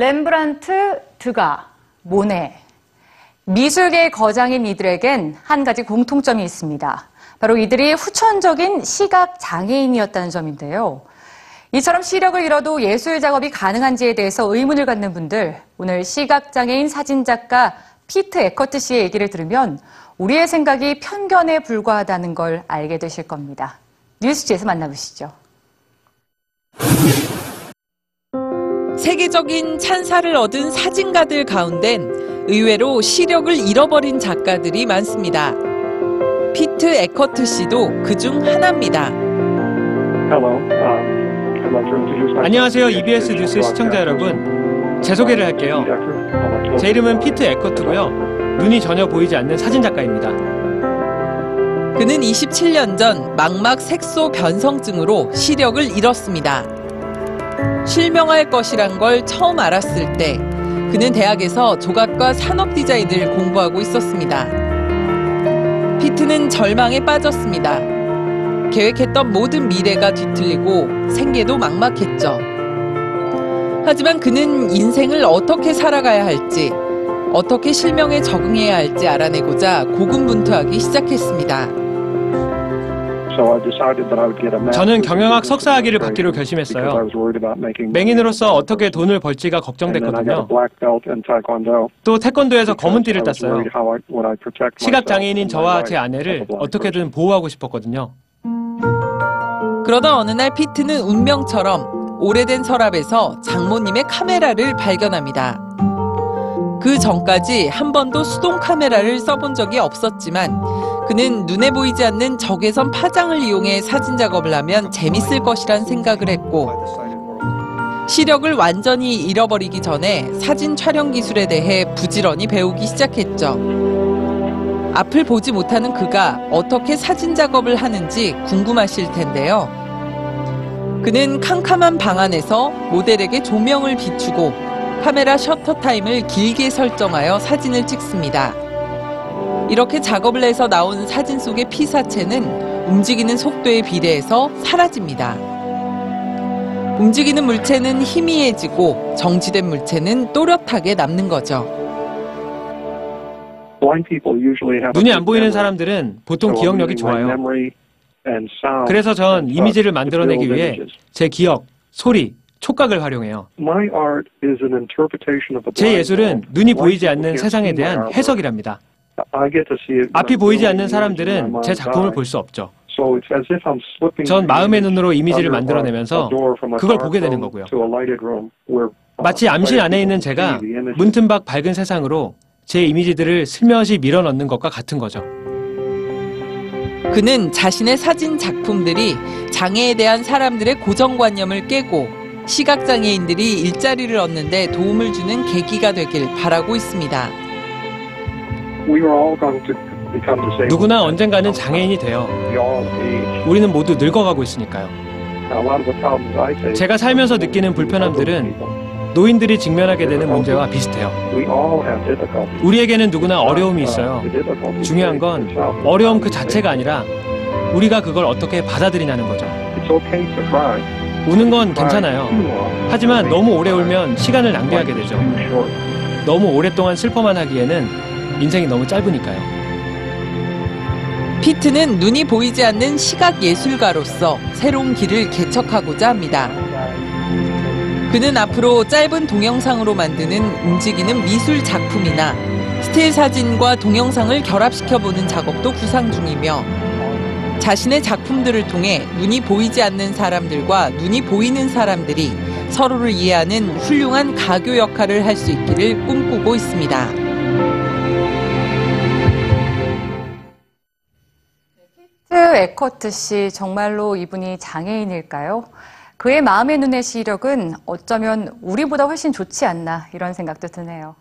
렘브란트, 드가, 모네. 미술계의 거장인 이들에겐 한 가지 공통점이 있습니다. 바로 이들이 후천적인 시각장애인이었다는 점인데요. 이처럼 시력을 잃어도 예술 작업이 가능한지에 대해서 의문을 갖는 분들, 오늘 시각장애인 사진작가 피트 에커트 씨의 얘기를 들으면 우리의 생각이 편견에 불과하다는 걸 알게 되실 겁니다. 뉴스지에서 만나보시죠. 세계적인 찬사를 얻은 사진가들 가운데는 의외로 시력을 잃어버린 작가들이 많습니다. 피트 에커트 씨도 그중 하나입니다. 안녕하세요. EBS 뉴스 시청자 여러분. 제 소개를 할게요. 제 이름은 피트 에커트고요. 눈이 전혀 보이지 않는 사진작가입니다. 그는 27년 전 망막 색소 변성증으로 시력을 잃었습니다. 실명할 것이란 걸 처음 알았을 때 그는 대학에서 조각과 산업 디자인을 공부하고 있었습니다. 피트는 절망에 빠졌습니다. 계획했던 모든 미래가 뒤틀리고 생계도 막막했죠. 하지만 그는 인생을 어떻게 살아가야 할지, 어떻게 실명에 적응해야 할지 알아내고자 고군분투하기 시작했습니다. 저는 경영학 석사학위를 받기로 결심했어요. 맹인으로서 어떻게 돈을 벌지가 걱정됐거든요. 또 태권도에서 검은 띠를 땄어요. 시각장애인인 저와 제 아내를 어떻게든 보호하고 싶었거든요. 그러다 어느 날 피트는 운명처럼 오래된 서랍에서 장모님의 카메라를 발견합니다. 그 전까지 한 번도 수동 카메라를 써본 적이 없었지만 그는 눈에 보이지 않는 적외선 파장을 이용해 사진 작업을 하면 재밌을 것이란 생각을 했고, 시력을 완전히 잃어버리기 전에 사진 촬영 기술에 대해 부지런히 배우기 시작했죠. 앞을 보지 못하는 그가 어떻게 사진 작업을 하는지 궁금하실 텐데요. 그는 캄캄한 방 안에서 모델에게 조명을 비추고 카메라 셔터 타임을 길게 설정하여 사진을 찍습니다. 이렇게 작업을 해서 나온 사진 속의 피사체는 움직이는 속도에 비례해서 사라집니다. 움직이는 물체는 희미해지고 정지된 물체는 또렷하게 남는 거죠. 눈이 안 보이는 사람들은 보통 기억력이 좋아요. 그래서 전 이미지를 만들어내기 위해 제 기억, 소리, 촉각을 활용해요. 제 예술은 눈이 보이지 않는 세상에 대한 해석이랍니다. 앞이 보이지 않는 사람들은 제 작품을 볼 수 없죠. 전 마음의 눈으로 이미지를 만들어내면서 그걸 보게 되는 거고요. 마치 암실 안에 있는 제가 문틈박 밝은 세상으로 제 이미지들을 슬며시 밀어넣는 것과 같은 거죠. 그는 자신의 사진 작품들이 장애에 대한 사람들의 고정관념을 깨고 시각장애인들이 일자리를 얻는 데 도움을 주는 계기가 되길 바라고 있습니다. 누구나 언젠가는 장애인이 돼요. 우리는 모두 늙어가고 있으니까요. 제가 살면서 느끼는 불편함들은 노인들이 직면하게 되는 문제와 비슷해요. 우리에게는 누구나 어려움이 있어요. 중요한 건 어려움 그 자체가 아니라 우리가 그걸 어떻게 받아들이냐는 거죠. 우는 건 괜찮아요. 하지만 너무 오래 울면 시간을 낭비하게 되죠. 너무 오랫동안 슬퍼만 하기에는 인생이 너무 짧으니까요. 피트는 눈이 보이지 않는 시각예술가로서 새로운 길을 개척하고자 합니다. 그는 앞으로 짧은 동영상으로 만드는 움직이는 미술 작품이나 스틸 사진과 동영상을 결합시켜보는 작업도 구상 중이며, 자신의 작품들을 통해 눈이 보이지 않는 사람들과 눈이 보이는 사람들이 서로를 이해하는 훌륭한 가교 역할을 할 수 있기를 꿈꾸고 있습니다. 피트 에커트 씨, 정말로 이분이 장애인일까요? 그의 마음의 눈의 시력은 어쩌면 우리보다 훨씬 좋지 않나, 이런 생각도 드네요.